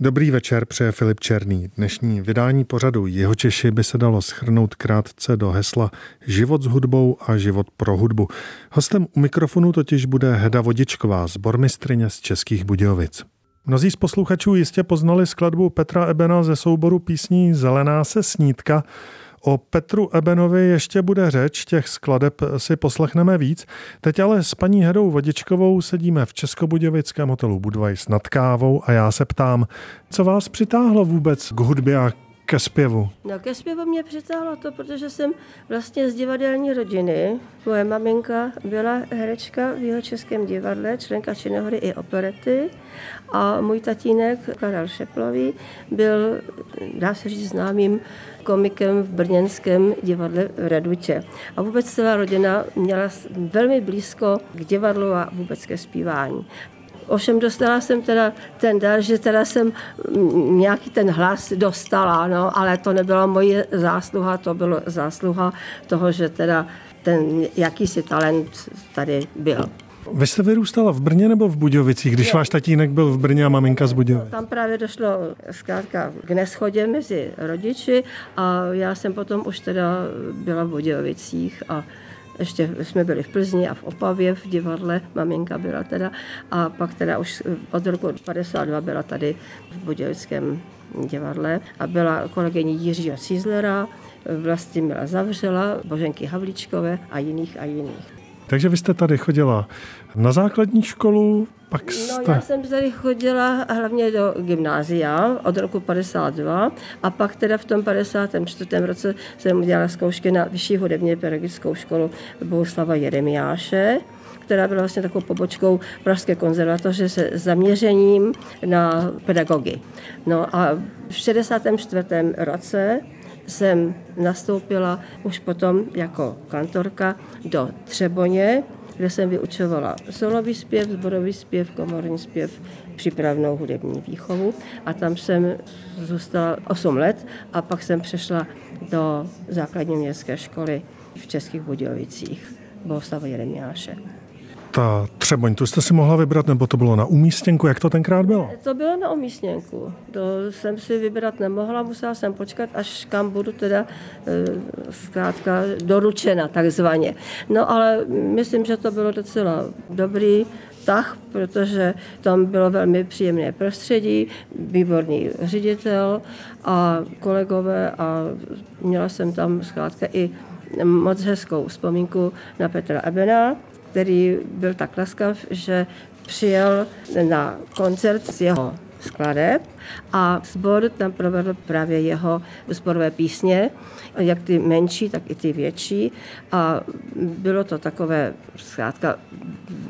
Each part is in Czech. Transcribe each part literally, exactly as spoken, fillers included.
Dobrý večer, přeje Filip Černý. Dnešní vydání pořadu Jihočeši by se dalo shrnout krátce do hesla Život s hudbou a život pro hudbu. Hostem u mikrofonu totiž bude Heda Vodičková, sbormistryně z Českých Budějovic. Mnozí z posluchačů jistě poznali skladbu Petra Ebena ze souboru písní Zelená se snídka. O Petru Ebenovi ještě bude řeč, těch skladeb si poslechneme víc. Teď ale s paní Hedou Vodičkovou sedíme v českobudějovickém hotelu Budweis nad kávou a já se ptám, co vás přitáhlo vůbec k hudbě a ke zpěvu? No, ke zpěvu mě přitáhlo to, protože jsem vlastně z divadelní rodiny. Moje maminka byla herečka v Jihočeském divadle, členka činohry i operety a můj tatínek Karel Šeplový byl, dá se říct, známým komikem v brněnském divadle v Radutě. A vůbec celá rodina měla velmi blízko k divadlu a vůbec ke zpívání. Ovšem dostala jsem teda ten dar, že teda jsem nějaký ten hlas dostala, no, ale to nebyla moje zásluha, to bylo zásluha toho, že teda ten jakýsi talent tady byl. Vy jste vyrůstala v Brně nebo v Budějovicích, když váš tatínek byl v Brně a maminka z Budějovic? Tam právě došlo zkrátka k neshodě mezi rodiči a já jsem potom už teda byla v Budějovicích a ještě jsme byli v Plzni a v Opavě v divadle, maminka byla teda, a pak teda už od roku padesát dva byla tady v Budějovickém divadle a byla kolegyní Jiřího Cizlera, Vlastimila Zavřela, Boženky Havlíčkové a jiných a jiných. Takže vy jste tady chodila na základní školu, pak jste... No, já jsem tady chodila hlavně do gymnázia od roku padesát dva a pak teda v tom padesátém čtvrtém roce jsem udělala zkoušky na vyšší hudebně pedagogickou školu Bohuslava Jeremiáše, která byla vlastně takovou pobočkou Pražské konzervatoře se zaměřením na pedagogy. No a v šedesátém čtvrtém roce jsem nastoupila už potom jako kantorka do Třeboně, kde jsem vyučovala solový zpěv, zborový zpěv, komorní zpěv, přípravnou hudební výchovu a tam jsem zůstala osm let a pak jsem přešla do základní městské školy v Českých Budějovicích, Bohuslava Jeremiáše. Ta Třeboň, tu jste si mohla vybrat, nebo to bylo na umístěnku? Jak to tenkrát bylo? To bylo na umístěnku. To jsem si vybrat nemohla, musela jsem počkat, až kam budu teda zkrátka doručena takzvaně. No ale myslím, že to bylo docela dobrý tah, protože tam bylo velmi příjemné prostředí, výborný ředitel a kolegové a měla jsem tam zkrátka i moc hezkou vzpomínku na Petra Ebena, který byl tak laskav, že přijel na koncert z jeho skladeb a sbor tam provedl právě jeho sborové písně, jak ty menší, tak i ty větší a bylo to takové zkrátka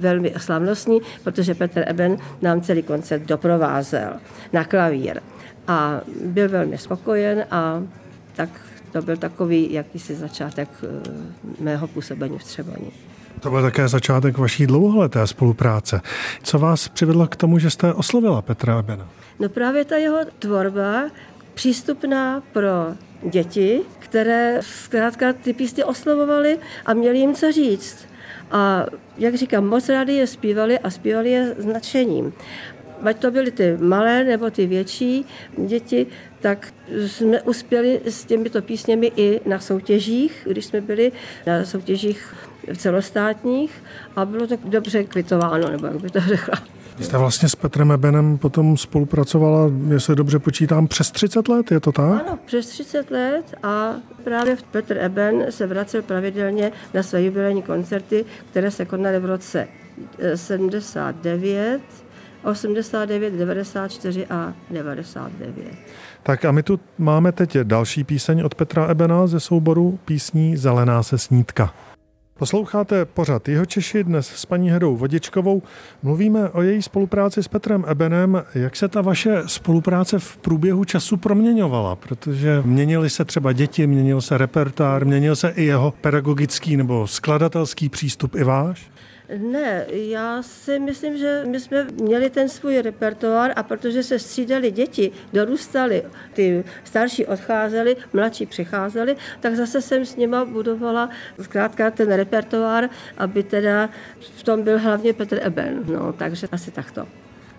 velmi slavnostní, protože Petr Eben nám celý koncert doprovázel na klavír a byl velmi spokojen a tak to byl takový jakýsi začátek mého působení v Třeboni. To byl také začátek vaší dlouholeté spolupráce. Co vás přivedlo k tomu, že jste oslovila Petra Ebena? No právě ta jeho tvorba přístupná pro děti, které zkrátka ty písně oslovovaly a měly jim co říct. A jak říkám, moc rádi je zpívali a zpívali je s nadšením. Ať to byly ty malé nebo ty větší děti, tak jsme uspěli s těmito písněmi i na soutěžích, když jsme byli na soutěžích celostátních a bylo to dobře kvitováno, nebo jak by to řekla. Jste vlastně s Petrem Ebenem potom spolupracovala, jestli dobře počítám, přes třicet let, je to tak? Ano, přes třicet let a právě Petr Eben se vracel pravidelně na své jubilejní koncerty, které se konaly v roce sedmdesát devět, osmdesát devět, devadesát čtyři a devadesát devět. Tak a my tu máme teď další píseň od Petra Ebena ze souboru písní Zelená se snídka. Posloucháte pořad Jihočeši, dnes s paní Hedou Vodičkovou. Mluvíme o její spolupráci s Petrem Ebenem. Jak se ta vaše spolupráce v průběhu času proměňovala? Protože měnily se třeba děti, měnil se repertoár, měnil se i jeho pedagogický nebo skladatelský přístup i váš? Ne, já si myslím, že my jsme měli ten svůj repertoár a protože se střídali děti, dorůstali, ty starší odcházeli, mladší přicházeli, tak zase jsem s nima budovala zkrátka ten repertoár, aby teda v tom byl hlavně Petr Eben, no takže asi takto.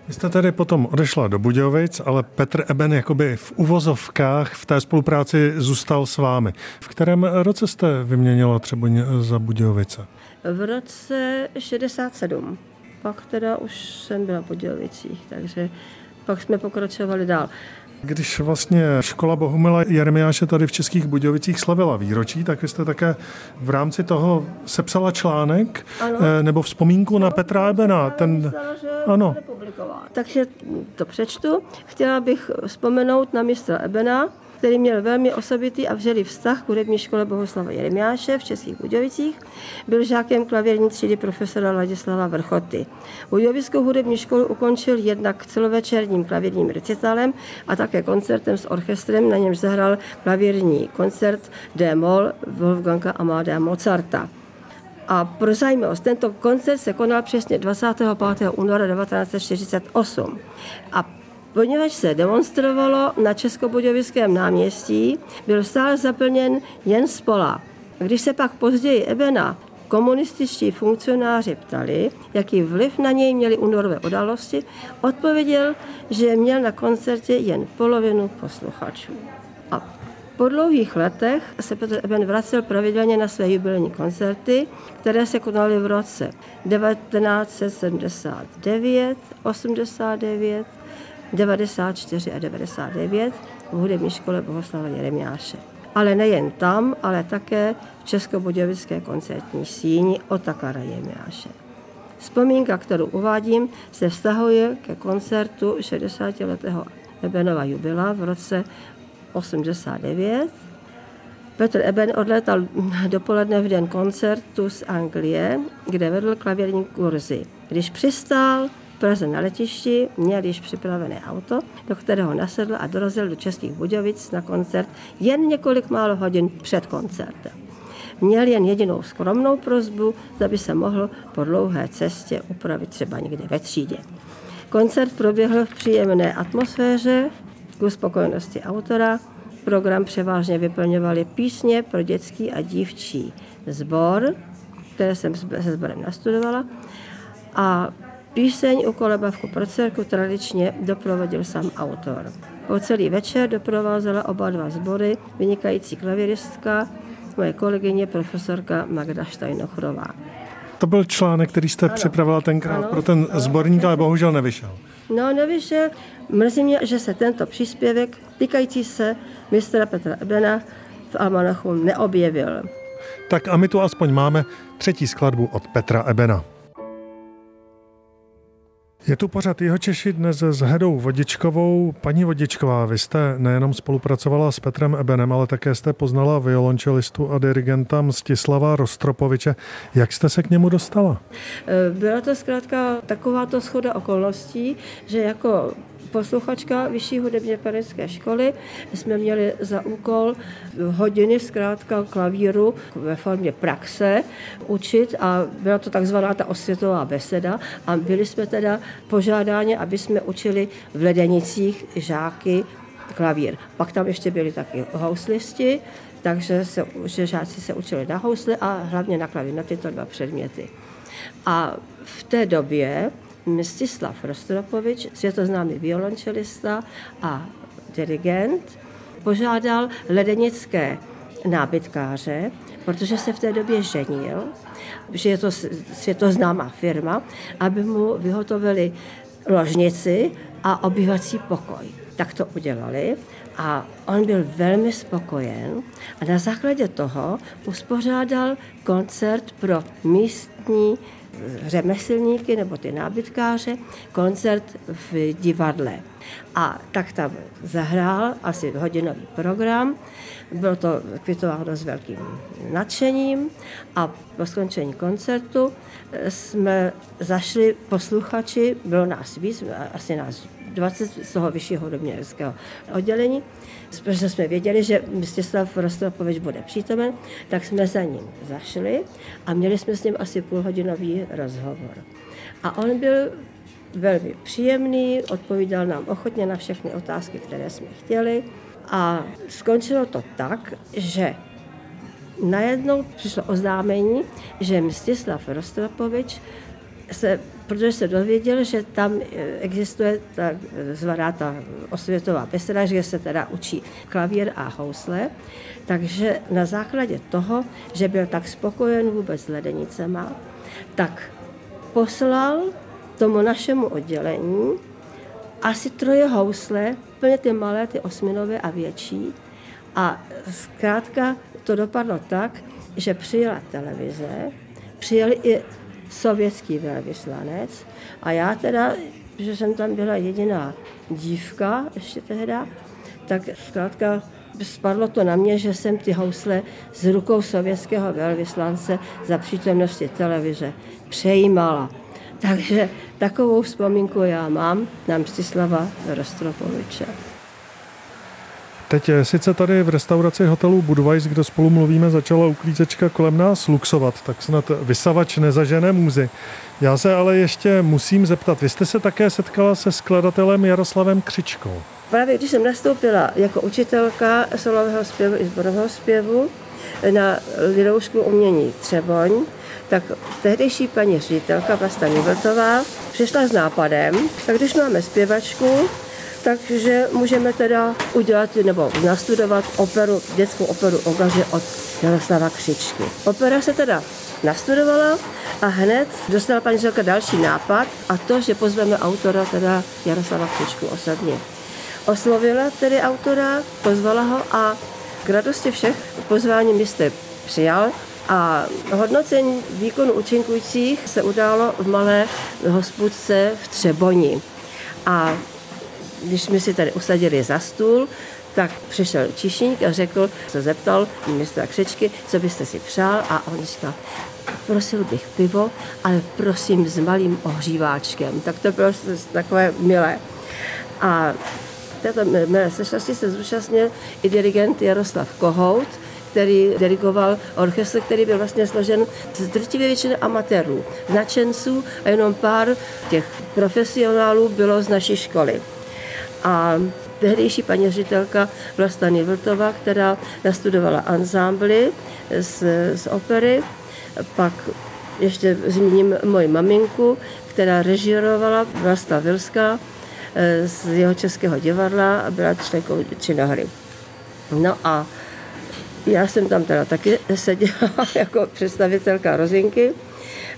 Vy jste tedy potom odešla do Budějovic, ale Petr Eben jakoby v uvozovkách v té spolupráci zůstal s vámi. V kterém roce jste vyměnila Třeboň za Budějovice? V roce šedesát sedm. Pak teda už jsem byla v Budějovicích, takže pak jsme pokračovali dál. Když vlastně škola Bohumila Jeremiáše tady v Českých Budějovicích slavila výročí, tak vy jste také v rámci toho sepsala článek, ano. nebo vzpomínku na Petra Ebena. Ten... Myslela, že ano. Takže to přečtu. Chtěla bych vzpomenout na mistra Ebena, který měl velmi osobitý a vřelý vztah k hudební škole Bohuslava Jeremiáše v Českých Budějovicích. Byl žákem klavírní třídy profesora Ladislava Vrchoty. Budějovickou hudební školu ukončil jednak celovečerním klavírním recitalem a také koncertem s orchestrem, na němž zahrál klavírní koncert D-moll Wolfganga Amadea Mozarta. A pro zajímavost, tento koncert se konal přesně dvacátého pátého února devatenáct set čtyřicet osm. A poněvadž se demonstrovalo na Českobudějovickém náměstí, byl sál zaplněn jen z pola. Když se pak později Ebena komunističtí funkcionáři ptali, jaký vliv na něj měli únorové události, odpověděl, že měl na koncertě jen polovinu posluchačů. A po dlouhých letech se Petr Eben vracel pravidelně na své jubilejní koncerty, které se konaly v roce devatenáct set sedmdesát devět, osmdesát devět, devadesát čtyři a devadesát devět v hudební škole Bohuslava Jeremiáše. Ale nejen tam, ale také v Českobudějovické koncertní síni od Karla Jeremiáše. Vzpomínka, kterou uvádím, se vztahuje ke koncertu šedesátiletého Ebenova jubila v roce osmdesát devět. Petr Eben odlétal dopoledne v den koncertu z Anglie, kde vedl klavírní kurzy. Když přistál v Praze na letišti, měl již připravené auto, do kterého nasedl a dorazil do Českých Budějovic na koncert jen několik málo hodin před koncertem. Měl jen jedinou skromnou prosbu, zda by se mohl po dlouhé cestě upravit třeba někde ve třídě. Koncert proběhl v příjemné atmosféře, k spokojenosti autora. Program převážně vyplňovaly písně pro dětský a dívčí sbor, které jsem se sborem nastudovala, a píseň U kolebavku pro dcerku tradičně doprovodil sám autor. Po celý večer doprovázela oba dva sbory vynikající klavíristka, moje kolegyně profesorka Magda Štajnochrová. To byl článek, který jste ano. připravila tenkrát ano, pro ten ano, sborník, ale bohužel nevyšel. No, nevyšel. Mrzí mě, že se tento příspěvek týkající se mistra Petra Ebena v almanachu neobjevil. Tak a my tu aspoň máme třetí skladbu od Petra Ebena. Je tu pořad Jihočeši dnes s Hedou Vodičkovou. Paní Vodičková, vy jste nejenom spolupracovala s Petrem Ebenem, ale také jste poznala violončelistu a dirigenta Mstislava Rostropoviče. Jak jste se k němu dostala? Byla to zkrátka takováto shoda okolností, že jako posluchačka Vyšší hudebně pedagogické školy jsme měli za úkol hodiny zkrátka klavíru ve formě praxe učit a byla to takzvaná ta osvětová beseda a byli jsme teda požádáni, aby jsme učili v Ledenicích žáky klavír. Pak tam ještě byli taky houslisti, takže se, že žáci se učili na housle a hlavně na klavír, na tyto dva předměty. A v té době Mstislav Rostropovič, světoznámý violončelista a dirigent, požádal ledenické nábytkáře, protože se v té době ženil, že je to světoznámá firma, aby mu vyhotovili ložnici a obývací pokoj. Tak to udělali a on byl velmi spokojen a na základě toho uspořádal koncert pro místní řemeslníky nebo ty nábytkáře, koncert v divadle. A tak tam zahrál asi hodinový program, bylo to kvitováno s velkým nadšením a po skončení koncertu jsme zašli posluchači, bylo nás víc, asi nás dvacet z toho Vyššího hudebnického oddělení, protože jsme věděli, že Mstislav Rostropovič bude přítomen, tak jsme za ním zašli a měli jsme s ním asi půlhodinový rozhovor. A on byl velmi příjemný, odpovídal nám ochotně na všechny otázky, které jsme chtěli a skončilo to tak, že najednou přišlo oznámení, že Mstislav Rostropovič se, protože se dověděl, že tam existuje ta zvaná ta osvětová pestra, že se teda učí klavír a housle, takže na základě toho, že byl tak spokojen vůbec s ledenicema, tak poslal tomu našemu oddělení asi troje housle, plně ty malé, ty osminové a větší. A zkrátka to dopadlo tak, že přijela televize, přijel i sovětský velvyslanec a já teda, že jsem tam byla jediná dívka ještě tehda, tak zkrátka spadlo to na mě, že jsem ty housle s rukou sovětského velvyslance za přítomnosti televize přejímala. Takže takovou vzpomínku já mám na Mstislava Rostropoviče. Teď sice tady v restauraci hotelu Budweis, kde spolu mluvíme, začala uklízečka kolem nás luxovat, tak snad vysavač nezažené muzy. Já se ale ještě musím zeptat, vy jste se také setkala se skladatelem Jaroslavem Křičkou. Právě když jsem nastoupila jako učitelka solového zpěvu i sborového zpěvu na Lidovou školu umění Třeboň, tak tehdejší paní ředitelka Vlasta Vltová přišla s nápadem, tak když máme zpěvačku, takže můžeme teda udělat nebo nastudovat operu, dětskou operu Ogaře od Jaroslava Křičky. Opera se teda nastudovala a hned dostala paní ředitelka další nápad, a to, že pozveme autora teda Jaroslava Křičku osobně. Oslovila tedy autora, pozvala ho a k radosti všech pozvání mistr přijal a hodnocení výkonu účinkujících se událo v malé hospůdce v Třeboni. A když jsme si tady usadili za stůl, tak přišel číšník a řekl, se zeptal mistra Křečky, co byste si přál, a on říkal, prosil bych pivo, ale prosím s malým ohříváčkem. Tak to bylo takové milé. A této milé sešlosti se zúčastnil i dirigent Jaroslav Kohout, který dirigoval orchestr, který byl vlastně složen z drtivé většiny amatérů, značenců, a jenom pár těch profesionálů bylo z naší školy. A tehdejší paní ředitelka Vlasta Vltová, která nastudovala ansámbly z, z opery, pak ještě zmíním moji maminku, která režírovala, Vlasta Vilská z Jihočeského divadla a byla členkou činohry. No a já jsem tam teda taky seděla jako představitelka Rozinky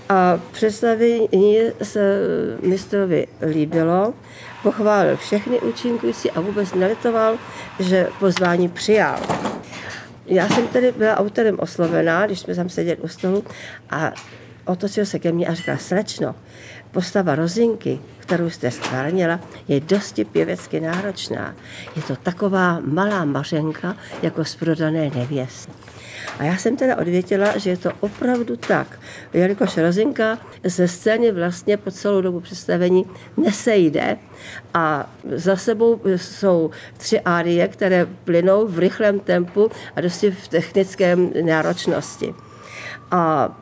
a představení se mistrovi líbilo, pochválil všechny účinkující a vůbec nelitoval, že pozvání přijal. Já jsem tedy byla autorem oslovená, když jsme tam seděli u stolu, a otočil se ke mně a říkal, slečno, postava Rozinky, kterou jste stvárnila, je dosti pěvecky náročná. Je to taková malá Mařenka jako z Prodané nevěsty. A já jsem teda odvětila, že je to opravdu tak, jelikož Rozinka ze scény vlastně po celou dobu představení nesejde a za sebou jsou tři árie, které plynou v rychlém tempu a dosti v technické náročnosti. A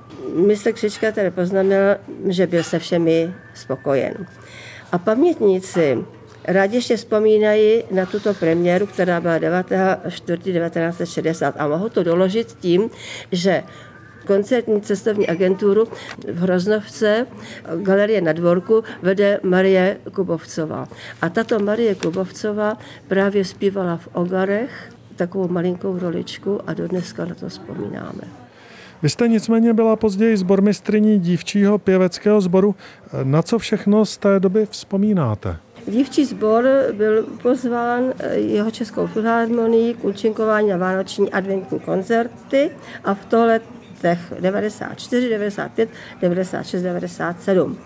mistr Křička tady poznamenal, že byl se všemi spokojen. A pamětníci rádi ještě vzpomínají na tuto premiéru, která byla devátého června devatenáct set šedesát, a mohu to doložit tím, že koncertní cestovní agenturu v Hroznovce Galerie na dvorku vede Marie Kubovcová. A tato Marie Kubovcová právě zpívala v Ogarech takovou malinkou roličku a dodneska na to vzpomínáme. Vy jste nicméně byla později sbormistryní dívčího pěveckého sboru. Na co všechno z té doby vzpomínáte? Dívčí sbor byl pozván jeho Českou filharmonii k účinkování na vánoční adventní koncerty a v letech devadesát čtyři, devadesát pět, devadesát šest, devadesát sedm.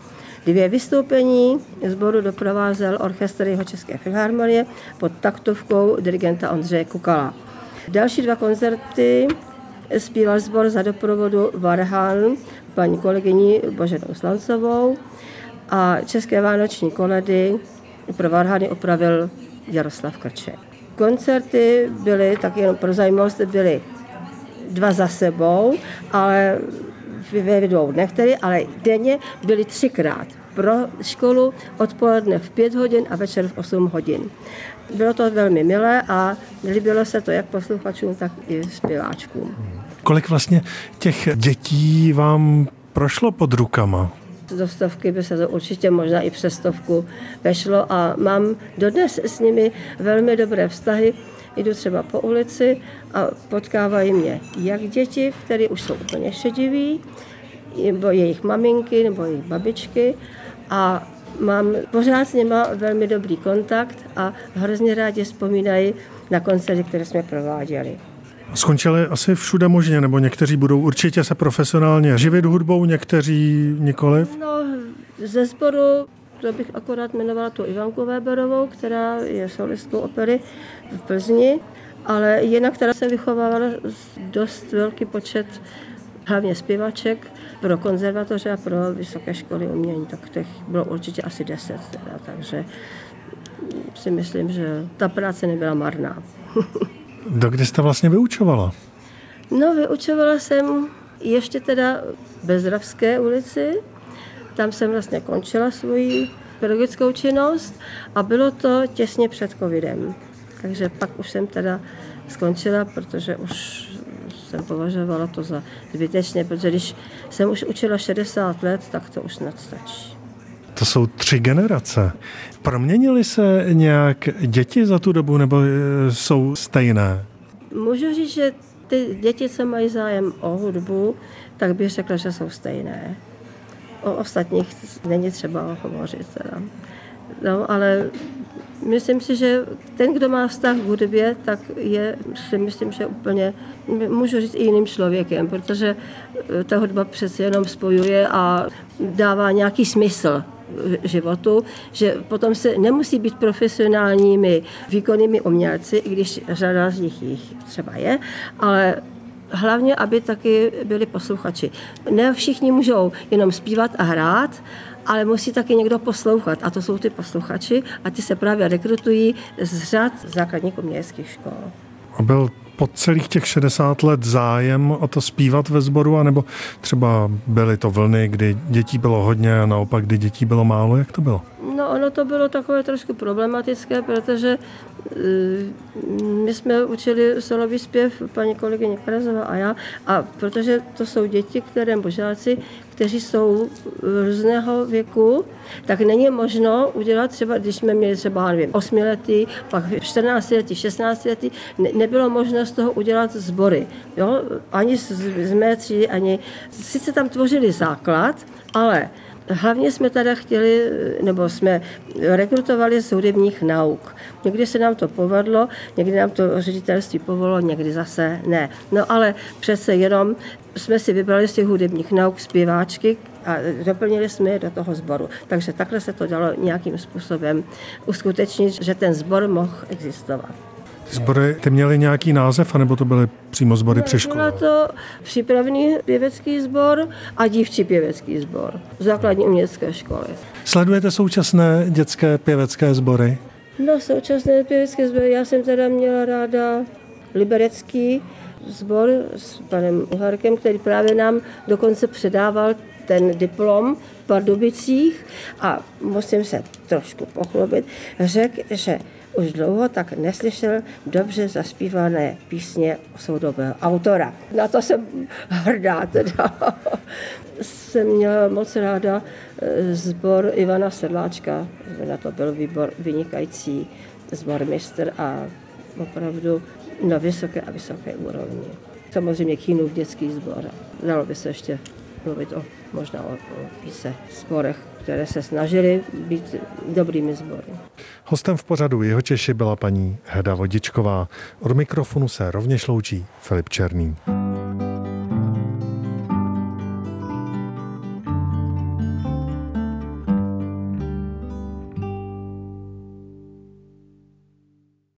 Dvě vystoupení sboru doprovázel orchestr jeho České filharmonie pod taktovkou dirigenta Ondřeje Kukala. Další dva koncerty zpíval sbor za doprovodu varhan paní kolegyní Boženou Slancovou a České vánoční koledy pro varhany opravil Jaroslav Křička. Koncerty byly, tak jenom pro zajímavost, byly dva za sebou, ale ve dvou dnech tedy, ale denně byly třikrát. Pro školu odpoledne v pět hodin a večer v osm hodin. Bylo to velmi milé a líbilo se to jak posluchačům, tak i zpěváčkům. Kolik vlastně těch dětí vám prošlo pod rukama? do stovky by se to určitě možná i přes stovku vešlo a mám dodnes s nimi velmi dobré vztahy. Jdu třeba po ulici a potkávají mě jak děti, které už jsou úplně šediví, nebo jejich maminky, nebo jejich babičky a mám pořád s nima velmi dobrý kontakt a hrozně rádi vzpomínají na koncerty, které jsme prováděli. Skončili asi všude možně, nebo někteří budou určitě se profesionálně živit hudbou, někteří nikoliv? No, ze sboru, to bych akorát jmenovala tu Ivanku Weberovou, která je solistkou opery v Plzni, ale jinak teda se vychovávala dost velký počet hlavně zpěvaček pro konzervatoře a pro vysoké školy umění, tak těch bylo určitě asi deset, teda, takže si myslím, že ta práce nebyla marná. Dokdy jste vlastně vyučovala? No, vyučovala jsem ještě teda v Bezravské ulici, tam jsem vlastně končila svoji pedagogickou činnost a bylo to těsně před covidem, takže pak už jsem teda skončila, protože už jsem považovala to za zbytečné, protože když jsem už učila šedesát let, tak to už snad stačí. To jsou tři generace. Proměnily se nějak děti za tu dobu, nebo jsou stejné? Můžu říct, že ty děti, co mají zájem o hudbu, tak bych řekla, že jsou stejné. O ostatních není třeba hovořit. Teda. No, ale myslím si, že ten, kdo má vztah k hudbě, tak je, si myslím, že úplně, můžu říct, i jiným člověkem, protože ta hudba přece jenom spojuje a dává nějaký smysl životu, že potom se nemusí být profesionálními výkonnými umělci, i když řada z nich jich třeba je, ale hlavně, aby taky byli posluchači. Ne všichni můžou jenom zpívat a hrát, ale musí taky někdo poslouchat. A to jsou ty posluchači a ty se právě rekrutují z řad základních uměleckých škol. A byl po celých těch šedesát let zájem o to zpívat ve sboru, anebo třeba byly to vlny, kdy dětí bylo hodně a naopak, kdy dětí bylo málo? Jak to bylo? No, ono to bylo takové trošku problematické, protože my jsme učili solový zpěv, paní kolegyně Karázová a já, a protože to jsou děti, které božáci, kteří jsou různého věku, tak není možno udělat třeba, když jsme měli třeba, nevím, osmiletý, pak čtrnáctiletý, šestnáctiletý, ne, nebylo možno z toho udělat sbory, jo, ani z, z mé třídy, ani, sice tam tvořili základ, ale hlavně jsme teda chtěli, nebo jsme rekrutovali z hudebních nauk. Někdy se nám to povedlo, někdy nám to ředitelství povolilo, někdy zase ne. No ale přece jenom jsme si vybrali z těch hudebních nauk zpěváčky a doplnili jsme je do toho sboru. Takže takhle se to dalo nějakým způsobem uskutečnit, že ten sbor mohl existovat. Sbory, ty měly nějaký název, anebo to byly přímo sbory ne, při škole? Byl to přípravný pěvecký sbor a dívčí pěvecký sbor v základní umělecké školy. Sledujete současné dětské pěvecké sbory? No, současné pěvecké sbory. Já jsem teda měla ráda liberecký sbor s panem Uharkem, který právě nám dokonce předával ten diplom v Pardubicích a musím se trošku pochlubit, řekl, že už dlouho tak neslyšel dobře zaspívané písně soudobého autora. Na to jsem hrdá teda. Jsem měla moc ráda sbor Ivana Sedláčka. Na to byl výbor, vynikající sbormistr a opravdu na vysoké a vysoké úrovni. Samozřejmě Kühnův dětský sbor. Dalo by se ještě mluvit o, možná o, o více sborech, které se snažily být dobrými sbory. Hostem v pořadu Jihočeši byla paní Heda Vodičková. Od mikrofonu se rovněž loučí Filip Černý.